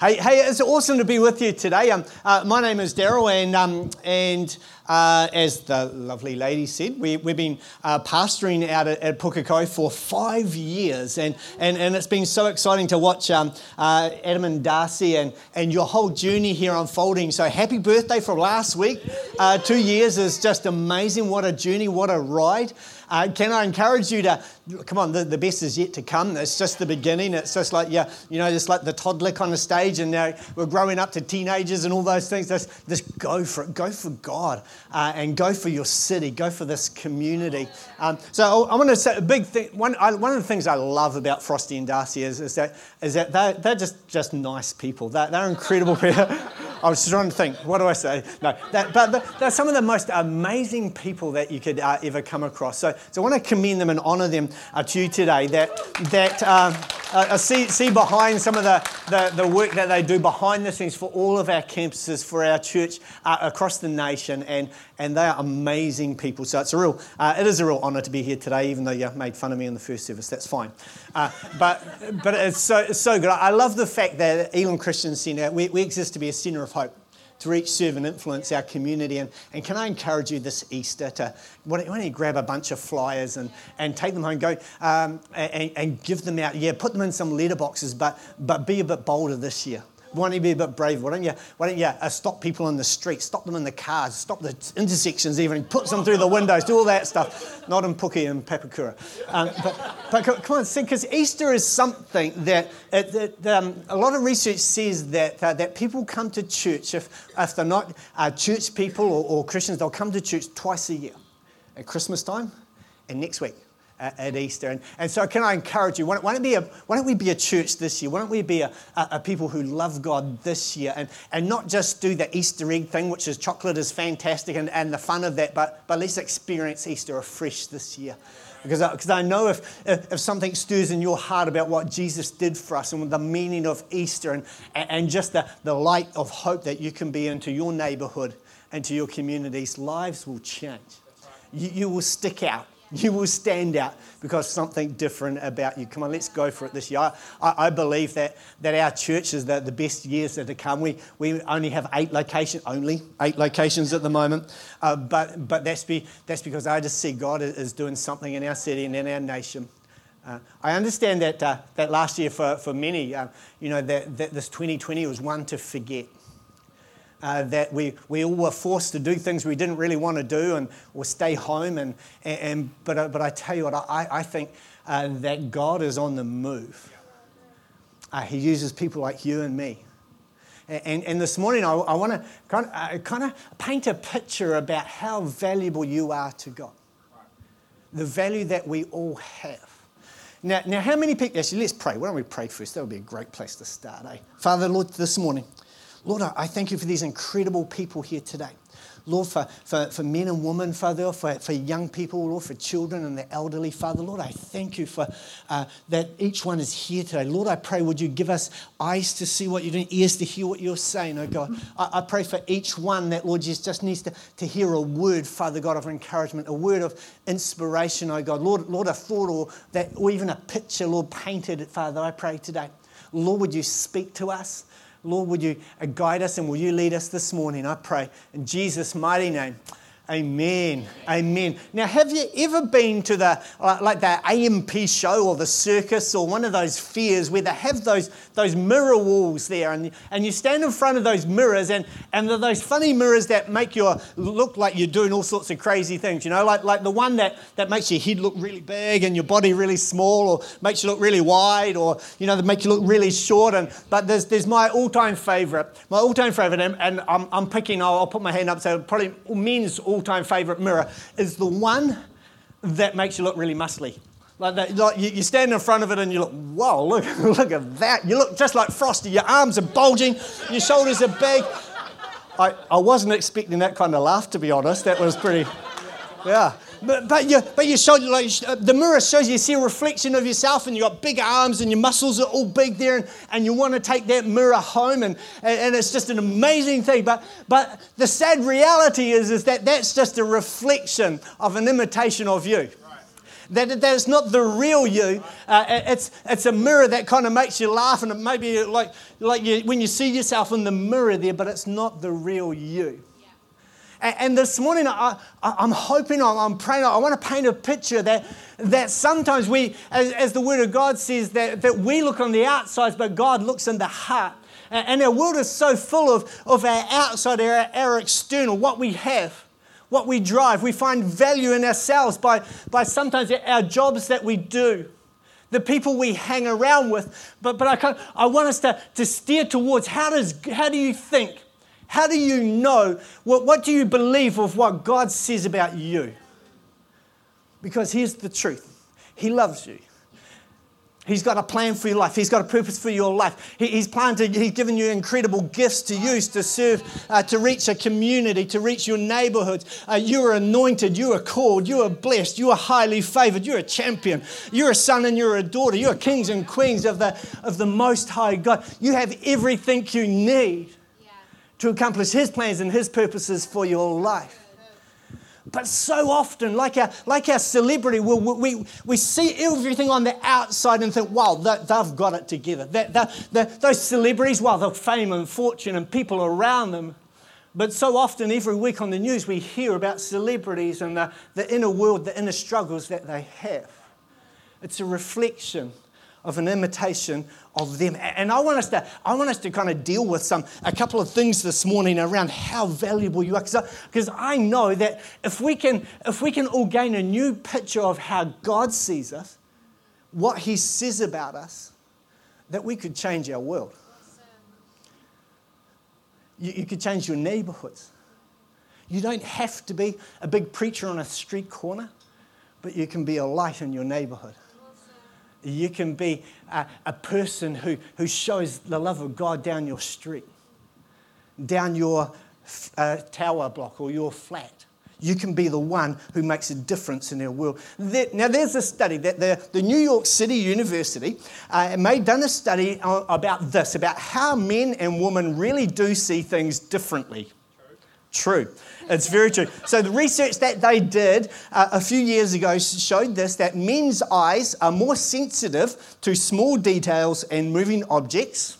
Hey, it's awesome to be with you today. My name is Daryl, and as the lovely lady said, we've been pastoring out at Pukeko for 5 years, and it's been so exciting to watch Adam and Darcy and your whole journey here unfolding. So happy birthday from last week. 2 years is just amazing. What a journey, what a ride. Can I encourage you to, come on, the best is yet to come. It's just the beginning. It's just like, yeah, you know, just like the toddler kind of stage, and now we're growing up to teenagers and all those things. Just go for it. Go for God and go for your city. Go for this community. So I want to say a big thing. One of the things I love about Frosty and Darcy is that they're just nice people. They're incredible people. I was trying to think, what do I say? No, but they're some of the most amazing people that you could ever come across. So I want to commend them and honour them to you today. I see behind some of the work that they do behind the scenes for all of our campuses, for our church across the nation, and they are amazing people. So it is a real honour to be here today, even though you made fun of me in the first service. That's fine. But it's so good. I love the fact that Elim Christian Centre, we exist to be a centre of hope, to reach, serve and influence our community. And can I encourage you this Easter to, why don't you grab a bunch of flyers and take them home, go and give them out. Yeah, put them in some letterboxes, but be a bit bolder this year. Why don't you be a bit brave? Why don't you stop people on the street, stop them in the cars, stop the intersections even, put them through the windows, do all that stuff. Not in Puke and Papakura. But come on, because Easter is something that a lot of research says that people come to church, if they're not church people or Christians, they'll come to church twice a year, at Christmas time and next week at Easter. And so can I encourage you, why don't we be a church this year? Why don't we be a people who love God this year and not just do the Easter egg thing, which is chocolate is fantastic and the fun of that, but let's experience Easter afresh this year. Because I know if something stirs in your heart about what Jesus did for us and the meaning of Easter and just the light of hope that you can be into your neighbourhood, into your communities, lives will change. You will stick out. You will stand out because something different about you. Come on, let's go for it this year. I believe that our church is the best years are to come. We only have eight locations at the moment, but that's because I just see God is doing something in our city and in our nation. I understand that last year for many, that this 2020 was one to forget. That we all were forced to do things we didn't really want to do or stay home. But I tell you what, I think that God is on the move. He uses people like you and me. And this morning I want to kind of paint a picture about how valuable you are to God. The value that we all have. Now how many people, actually let's pray. Why don't we pray first? That would be a great place to start, eh? Father, Lord, this morning, Lord, I thank you for these incredible people here today. Lord, for men and women, Father, for young people, Lord, for children and the elderly, Father. Lord, I thank you for that each one is here today. Lord, I pray, would you give us eyes to see what you're doing, ears to hear what you're saying, oh God. I pray for each one that, Lord Jesus, just needs to hear a word, Father God, of encouragement, a word of inspiration, oh God. Lord, a thought or even a picture, Lord, painted, Father, I pray today. Lord, would you speak to us? Lord, would you guide us and will you lead us this morning, I pray. In Jesus' mighty name, amen. Amen. Now, have you ever been to the AMP show or the circus or one of those fairs where they have those mirror walls there and you stand in front of those mirrors and they're those funny mirrors that make you look like you're doing all sorts of crazy things, you know, like the one that makes your head look really big and your body really small or makes you look really wide or, you know, that make you look really short. But there's my all-time favourite, and I'm picking, I'll put my hand up, so probably men's all-time favourite mirror is the one that makes you look really muscly. Like that, like you stand in front of it and you look, whoa, look at that. You look just like Frosty. Your arms are bulging, your shoulders are big. I wasn't expecting that kind of laugh, to be honest. That was pretty, yeah. But you show, like, the mirror shows you see a reflection of yourself and you've got big arms and your muscles are all big there and you want to take that mirror home and it's just an amazing thing. But the sad reality is that that's just a reflection of an imitation of you. That it's not the real you. It's a mirror that kind of makes you laugh, and it maybe like you, when you see yourself in the mirror there, but it's not the real you. And this morning, I'm hoping, I'm praying, I want to paint a picture that sometimes we, as the Word of God says, that we look on the outside, but God looks in the heart. And our world is so full of our outside, our external, what we have, what we drive. We find value in ourselves by sometimes our jobs that we do, the people we hang around with. But I want us to steer towards how do you think? How do you know? What do you believe of what God says about you? Because here's the truth. He loves you. He's got a plan for your life. He's got a purpose for your life. He's given you incredible gifts to use to serve, to reach a community, to reach your neighborhoods. You are anointed. You are called. You are blessed. You are highly favored. You're a champion. You're a son and you're a daughter. You're kings and queens of the Most High God. You have everything you need to accomplish His plans and His purposes for your life. But so often, like our celebrity, we see everything on the outside and think, wow, they've got it together. Those celebrities, wow, they've fame and fortune and people around them. But so often, every week on the news, we hear about celebrities and the inner world, the inner struggles that they have. It's a reflection of an imitation of them. And I want us to kind of deal with a couple of things this morning around how valuable you are. Because I know that if we can all gain a new picture of how God sees us, what He says about us, that we could change our world. You could change your neighborhoods. You don't have to be a big preacher on a street corner, but you can be a light in your neighborhood. You can be a person who shows the love of God down your street, down your tower block or your flat. You can be the one who makes a difference in our world. Now, there's a study that the New York City University done a study about this, about how men and women really do see things differently. True. It's very true. So the research that they did a few years ago showed this, that men's eyes are more sensitive to small details and moving objects.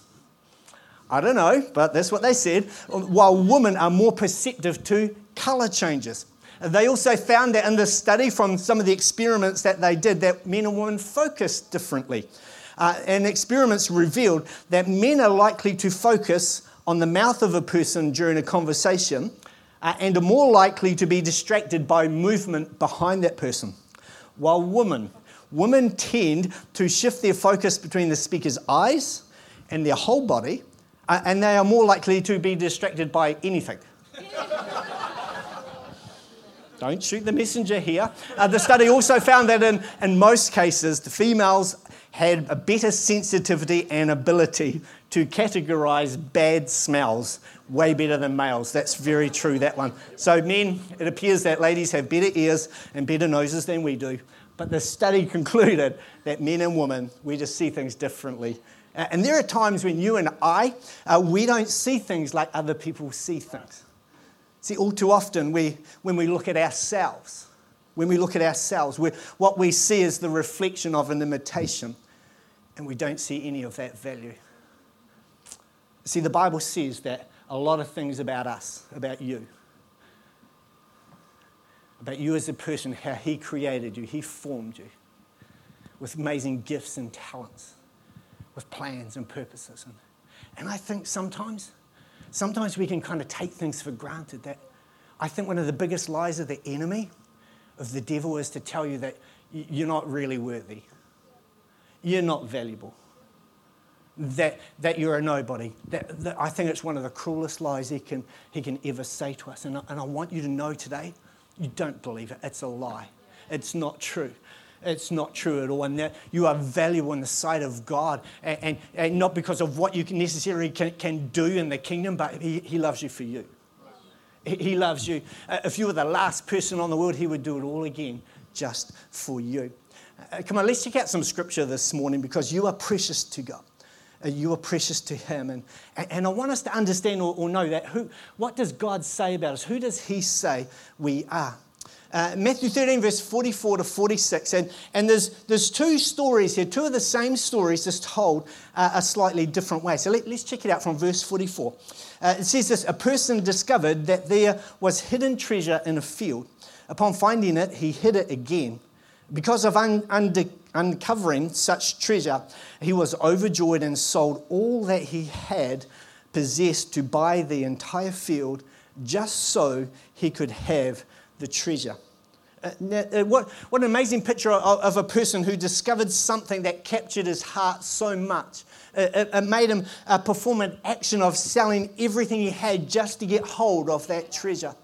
I don't know, but that's what they said. While women are more perceptive to colour changes. They also found that in this study from some of the experiments that they did, that men and women focus differently. And experiments revealed that men are likely to focus on the mouth of a person during a conversation and are more likely to be distracted by movement behind that person. While women tend to shift their focus between the speaker's eyes and their whole body, and they are more likely to be distracted by anything. Don't shoot the messenger here. The study also found that in most cases, the females had a better sensitivity and ability to categorise bad smells way better than males. That's very true, that one. So men, it appears that ladies have better ears and better noses than we do. But the study concluded that men and women, we just see things differently. And there are times when you and I, we don't see things like other people see things. See, all too often, when we look at ourselves, what we see is the reflection of an imitation, and we don't see any of that value. See, the Bible says that a lot of things about us, about you as a person, how He created you, He formed you with amazing gifts and talents, with plans and purposes. And I think sometimes we can kind of take things for granted. That I think one of the biggest lies of the enemy, of the devil, is to tell you that you're not really worthy, you're not valuable. That you're a nobody. I think it's one of the cruelest lies he can ever say to us. And I want you to know today, you don't believe it. It's a lie. It's not true. It's not true at all. And that you are valuable in the sight of God, and not because of what you necessarily can do in the kingdom, but He loves you for you. He loves you. If you were the last person on the world, He would do it all again just for you. Come on, let's check out some scripture this morning, because you are precious to God. You are precious to Him. And I want us to understand or know that what does God say about us? Who does He say we are? Matthew 13, verse 44 to 46. And there's two stories here. Two of the same stories, just told a slightly different way. So let's check it out from verse 44. It says this: a person discovered that there was hidden treasure in a field. Upon finding it, he hid it again. Because of uncovering such treasure, he was overjoyed and sold all that he had possessed to buy the entire field, just so he could have the treasure. What an amazing picture of a person who discovered something that captured his heart so much. It made him perform an action of selling everything he had just to get hold of that treasure.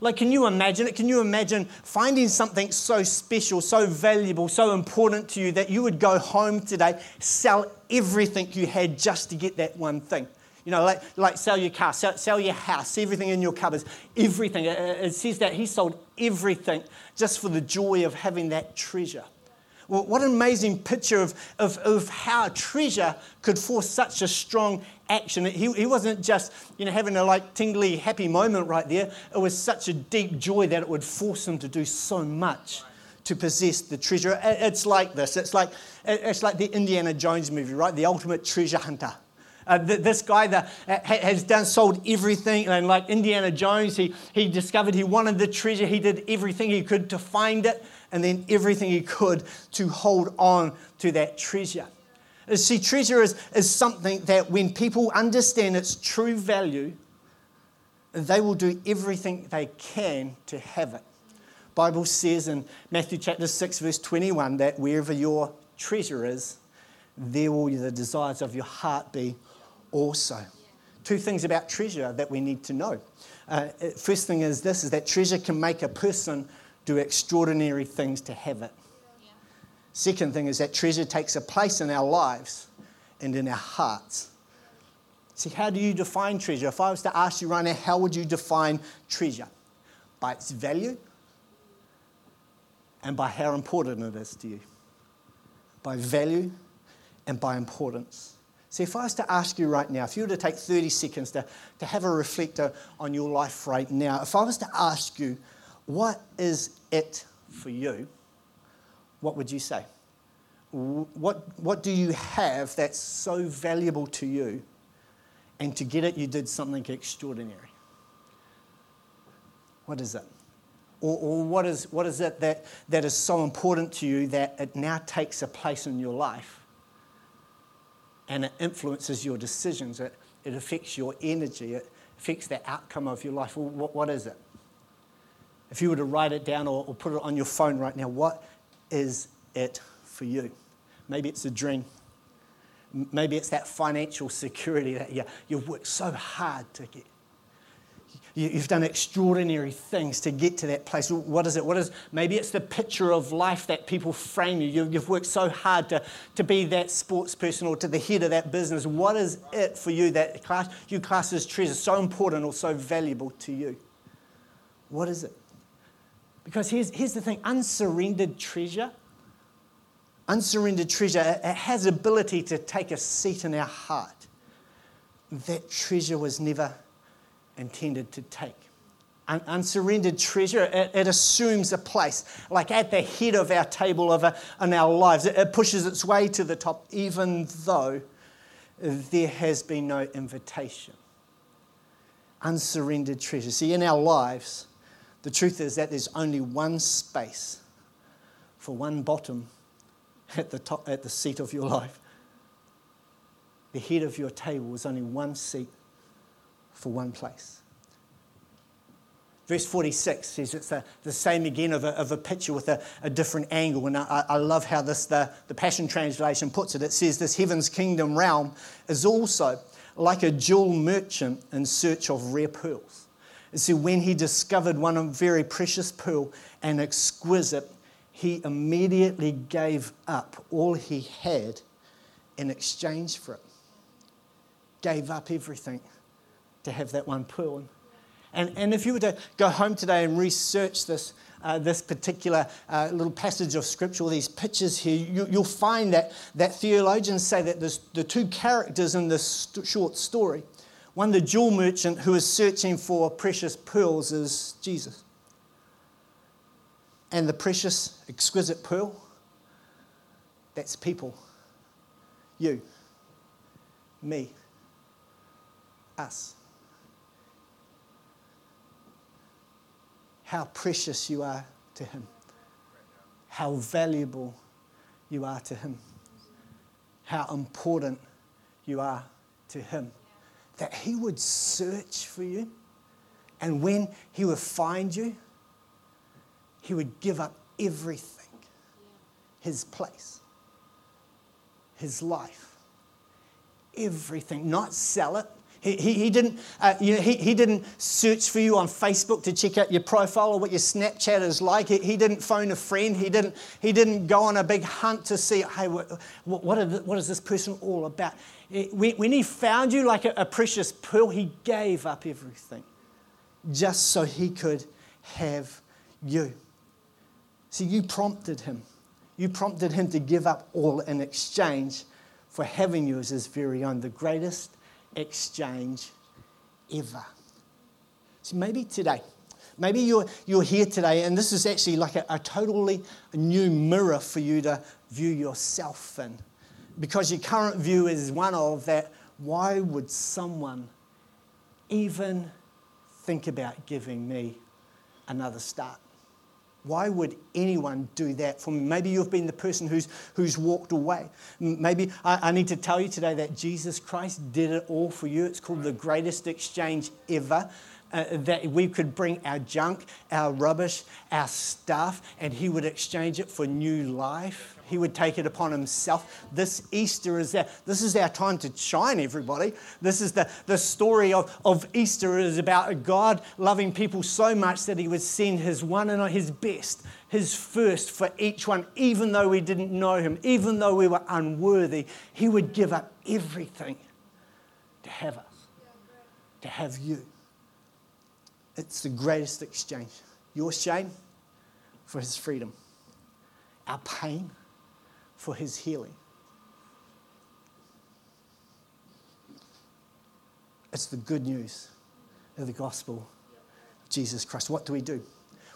Like, can you imagine it? Can you imagine finding something so special, so valuable, so important to you that you would go home today, sell everything you had just to get that one thing? You know, like sell your car, sell your house, everything in your cupboards, everything. It says that he sold everything just for the joy of having that treasure. Well, what an amazing picture of how treasure could force such a strong action. He wasn't just, you know, having a tingly happy moment right there. It was such a deep joy that it would force him to do so much to possess the treasure. It's like this. It's like the Indiana Jones movie, right? The ultimate treasure hunter. This guy has sold everything, and like Indiana Jones, he discovered he wanted the treasure. He did everything he could to find it, and then everything he could to hold on to that treasure. See, treasure is something that when people understand its true value, they will do everything they can to have it. The Bible says in Matthew chapter 6, verse 21, that wherever your treasure is, there will the desires of your heart be also. Two things about treasure that we need to know. First thing is this, is that treasure can make a person do extraordinary things to have it. Yeah. Second thing is that treasure takes a place in our lives and in our hearts. See, how do you define treasure? If I was to ask you right now, how would you define treasure? By its value and by how important it is to you. By value and by importance. See, if I was to ask you right now, if you were to take 30 seconds to have a reflector on your life right now, if I was to ask you, what is it for you, what would you say? What do you have that's so valuable to you, and to get it you did something extraordinary? What is it? Or what is it that is so important to you that it now takes a place in your life? And it influences your decisions. It affects your energy. It affects the outcome of your life. Well, what is it? If you were to write it down or put it on your phone right now, what is it for you? Maybe it's a dream. Maybe it's that financial security that you've worked so hard to get. You've done extraordinary things to get to that place. What is it? Maybe it's the picture of life that people frame you. You've worked so hard to be that sports person or to the head of that business. What is it for you that you class as treasure, so important or so valuable to you? What is it? Because here's the thing, unsurrendered treasure, it has ability to take a seat in our heart. That treasure was never intended to take. Unsurrendered treasure, it assumes a place, like at the head of our table in our lives. It pushes its way to the top, even though there has been no invitation. Unsurrendered treasure. See, in our lives, the truth is that there's only one space for one bottom at the top, at the seat of your life. The head of your table is only one seat for one place. Verse 46 says it's the same again of a picture with a different angle. And I love how this the Passion Translation puts it. It says this: heaven's kingdom realm is also like a jewel merchant in search of rare pearls. And so when he discovered one very precious pearl and exquisite, he immediately gave up all he had in exchange for it. Gave up everything to have that one pearl. And if you were to go home today and research this this particular little passage of Scripture, these pictures here, you'll find that theologians say that there's the two characters in this short story. One, the jewel merchant who is searching for precious pearls, is Jesus. And the precious, exquisite pearl, that's people. You, me, us. How precious you are to him. How valuable you are to him. How important you are to him. That he would search for you, and when he would find you, he would give up everything. His place, his life, everything. Not sell it. He didn't search for you on Facebook to check out your profile or what your Snapchat is like. He didn't phone a friend. He didn't go on a big hunt to see, hey, what is this person all about? When he found you like a precious pearl, he gave up everything just so he could have you. See, you prompted him. You prompted him to give up all in exchange for having you as his very own, the greatest exchange ever. So maybe today, maybe you're here today, and this is actually like a totally new mirror for you to view yourself in, because your current view is one of that, why would someone even think about giving me another start? Why would anyone do that for me? Maybe you've been the person who's walked away. Maybe I need to tell you today that Jesus Christ did it all for you. It's called the greatest exchange ever, that we could bring our junk, our rubbish, our stuff, and he would exchange it for new life. He would take it upon himself. This Easter is that. This is our time to shine, everybody. This is the story of Easter. It is about God loving people so much that he would send his one and his best, his first for each one, even though we didn't know him, even though we were unworthy. He would give up everything to have us, to have you. It's the greatest exchange. Your shame for his freedom. Our pain for his healing. It's the good news of the gospel of Jesus Christ. What do we do?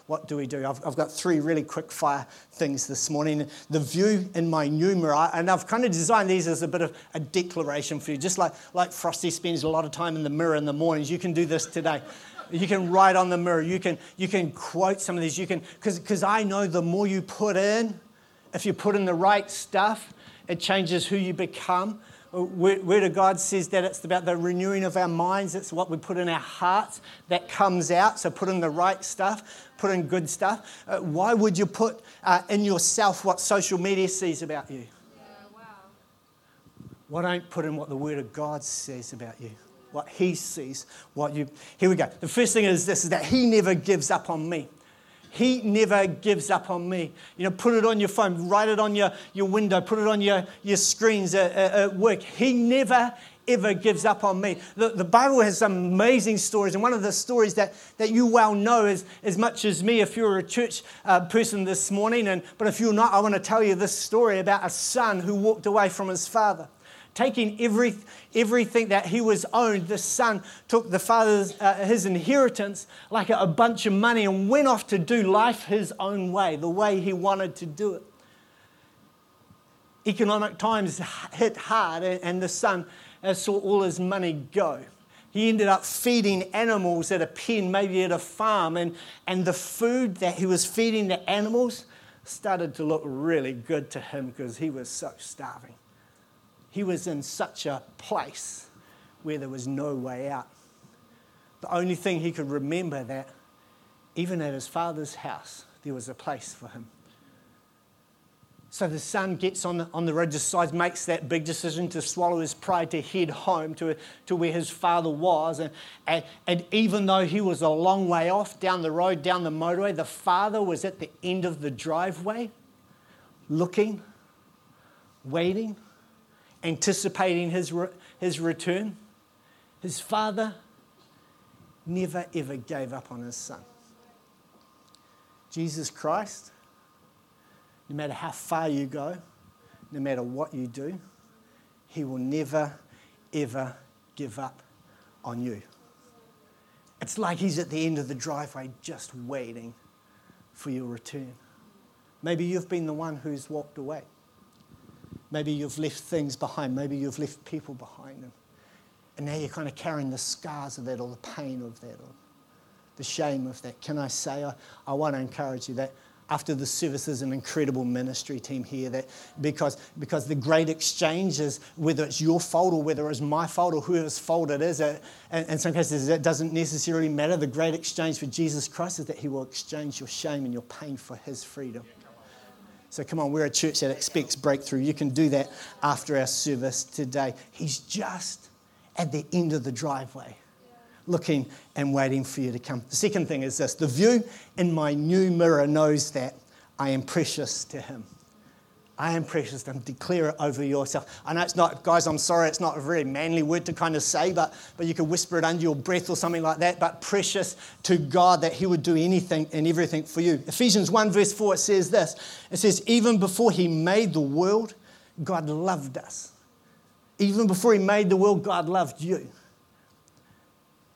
What do we do? I've got three really quick fire things this morning. The view in my new mirror, and I've kind of designed these as a bit of a declaration for you. Just like Frosty spends a lot of time in the mirror in the mornings, you can do this today. You can write on the mirror. You can quote some of these. You can, because I know the more you put in, if you put in the right stuff, it changes who you become. Word of God says that it's about the renewing of our minds. It's what we put in our hearts that comes out. So put in the right stuff. Put in good stuff. Why would you put in yourself what social media says about you? Yeah, wow. Why don't put in what the Word of God says about you? What He sees. Here we go. The first thing is this, is that He never gives up on me. He never gives up on me. You know, put it on your phone, write it on your window, put it on your screens at work. He never, ever gives up on me. The Bible has some amazing stories, and one of the stories that you well know is as much as me if you're a church person this morning, but if you're not, I want to tell you this story about a son who walked away from his father. Taking everything that he was owed, the son took the father's his inheritance, like a bunch of money, and went off to do life his own way, the way he wanted to do it. Economic times hit hard, and the son saw all his money go. He ended up feeding animals at a pen, maybe at a farm, and the food that he was feeding the animals started to look really good to him because he was so starving. He was in such a place where there was no way out. The only thing he could remember that even at his father's house, there was a place for him. So the son gets on the road, decides, makes that big decision to swallow his pride, to head home to where his father was. And even though he was a long way off, down the road, down the motorway, the father was at the end of the driveway, looking, waiting, anticipating his return. His father never, ever gave up on his son. Jesus Christ, no matter how far you go, no matter what you do, he will never, ever give up on you. It's like he's at the end of the driveway just waiting for your return. Maybe you've been the one who's walked away. Maybe you've left things behind. Maybe you've left people behind. And now you're kind of carrying the scars of that, or the pain of that, or the shame of that. Can I say, I want to encourage you that after the service is an incredible ministry team here, that because the great exchange is whether it's your fault or whether it's my fault or whoever's fault it is, and in some cases it doesn't necessarily matter. The great exchange for Jesus Christ is that he will exchange your shame and your pain for his freedom. So come on, we're a church that expects breakthrough. You can do that after our service today. He's just at the end of the driveway, looking and waiting for you to come. The second thing is this: the view in my new mirror knows that I am precious to him. I am precious to him. Declare it over yourself. I know it's not, guys, I'm sorry, it's not a very manly word to kind of say, but you could whisper it under your breath or something like that, but precious to God that he would do anything and everything for you. Ephesians 1 verse 4, it says this. It says, even before he made the world, God loved us. Even before he made the world, God loved you.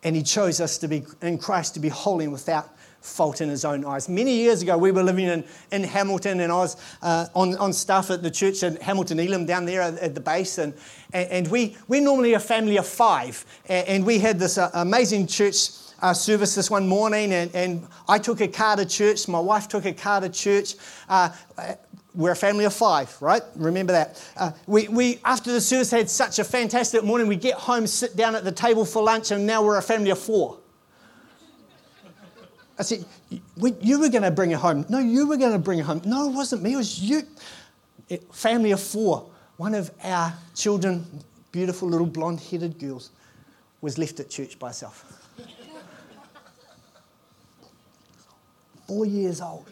And he chose us to be in Christ, to be holy and without fault in his own eyes. Many years ago, we were living in Hamilton, and I was on staff at the church at Hamilton-Elim down there at the base. And we're normally a family of five. And we had this amazing church service this one morning. And I took a car to church. My wife took a car to church. We're a family of five, right? Remember that. We after the service had such a fantastic morning, we get home, sit down at the table for lunch, and now we're a family of four. I said, you were going to bring it home. No, you were going to bring it home. No, it wasn't me, it was you. Family of four. One of our children, beautiful little blonde-headed girls, was left at church by herself. 4 years old.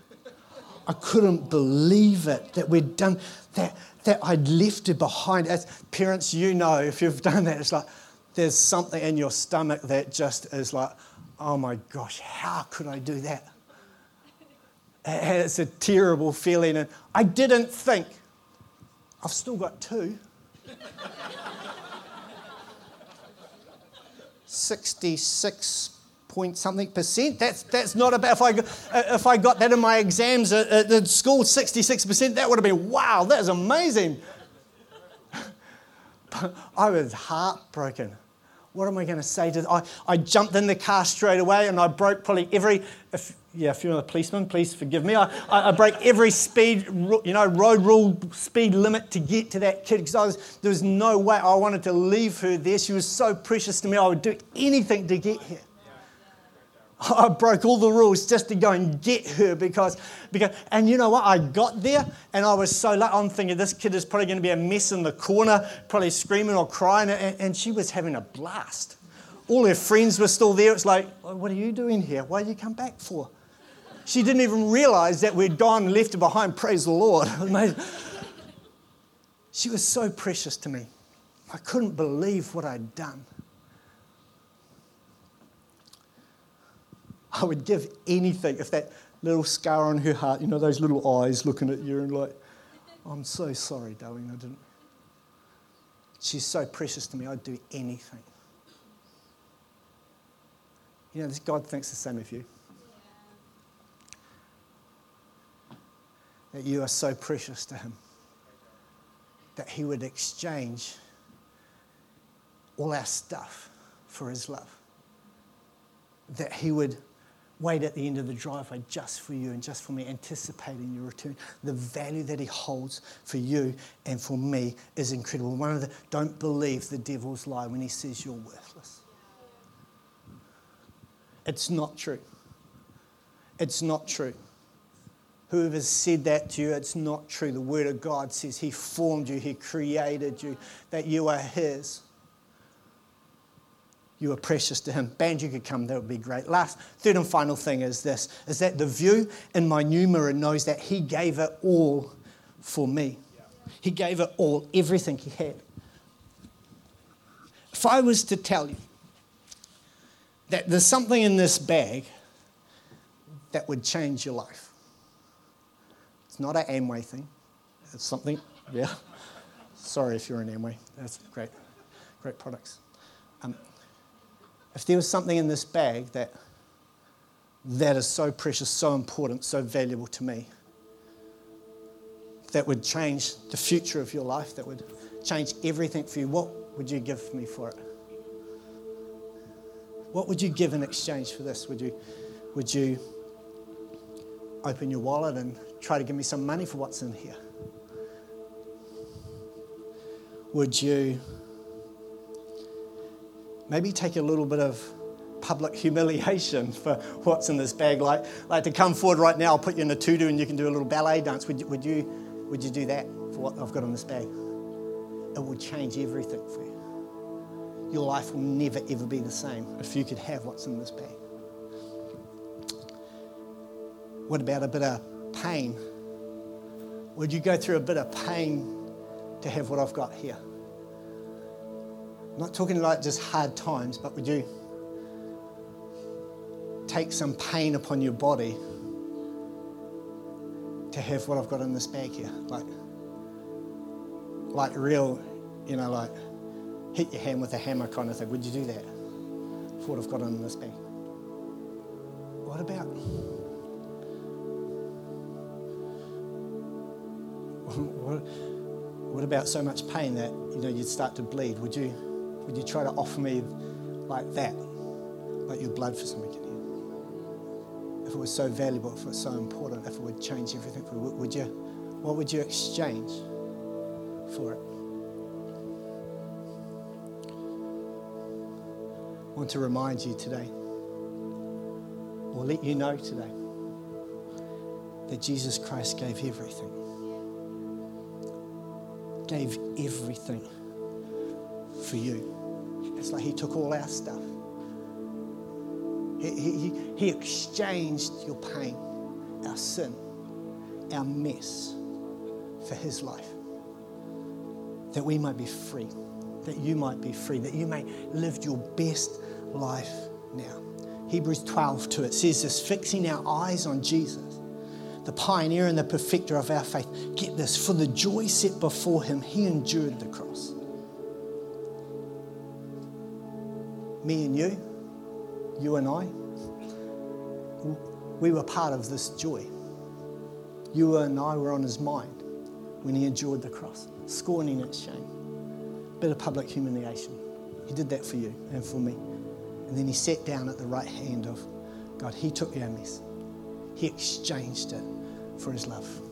I couldn't believe it that we'd done that, that I'd left her behind. As parents, you know, if you've done that, it's like there's something in your stomach that just is like, oh my gosh, how could I do that? And it's a terrible feeling. And I didn't think, I've still got two. 66 point something percent. That's not about, if I got that in my exams at school, 66%, that would have been, wow, that is amazing. But I was heartbroken. What am I going to say to them? I jumped in the car straight away, and I broke probably every, if you're a policeman, please forgive me. I break every speed, road rule speed limit to get to that kid, because there was no way I wanted to leave her there. She was so precious to me. I would do anything to get here. I broke all the rules just to go and get her because and you know what? I got there and I was so lucky. I'm thinking this kid is probably going to be a mess in the corner, probably screaming or crying, and she was having a blast. All her friends were still there. It's like, what are you doing here? Why did you come back for? She didn't even realise that we'd gone and left her behind. Praise the Lord. She was so precious to me. I couldn't believe what I'd done. I would give anything if that little scar on her heart, those little eyes looking at you and like, I'm so sorry, darling, I didn't. She's so precious to me, I'd do anything. God thinks the same of you. That you are so precious to him that he would exchange all our stuff for his love. That he would wait at the end of the driveway just for you and just for me, anticipating your return. The value that he holds for you and for me is incredible. Don't believe the devil's lie when he says you're worthless. It's not true. It's not true. Whoever said that to you, it's not true. The Word of God says he formed you, he created you, that you are his. You are precious to him. Band, you could come. That would be great. Third and final thing is this, is that the view in my new mirror knows that he gave it all for me. Yeah. He gave it all, everything he had. If I was to tell you that there's something in this bag that would change your life, it's not an Amway thing. It's something, yeah. Sorry if you're an Amway. That's great. Great products. If there was something in this bag that is so precious, so important, so valuable to me, that would change the future of your life, that would change everything for you, what would you give me for it? What would you give in exchange for this? Would you open your wallet and try to give me some money for what's in here? Would you maybe take a little bit of public humiliation for what's in this bag? Like to come forward right now, I'll put you in a tutu and you can do a little ballet dance. Would you do that for what I've got in this bag? It will change everything for you. Your life will never, ever be the same if you could have what's in this bag. What about a bit of pain? Would you go through a bit of pain to have what I've got here? I'm not talking like just hard times, but would you take some pain upon your body to have what I've got in this bag here? Like real, like hit your hand with a hammer kind of thing. Would you do that for what I've got in this bag? What about? What about so much pain that you'd start to bleed? Would you try to offer me like that, like your blood for something here? If it was so valuable, if it was so important, if it would change everything, what would you exchange for it? I want to remind you today, or let you know today, that Jesus Christ gave everything for you. It's like he took all our stuff. He exchanged your pain, our sin, our mess for his life, that we might be free, that you might be free, that you may live your best life now. Hebrews 12:2, it says this, fixing our eyes on Jesus, the pioneer and the perfecter of our faith. Get this, for the joy set before him, he endured the cross. Me and you and I, we were part of this joy. You and I were on his mind when he endured the cross, scorning its shame. Bit of public humiliation. He did that for you and for me. And then he sat down at the right hand of God. He took our mess. He exchanged it for his love.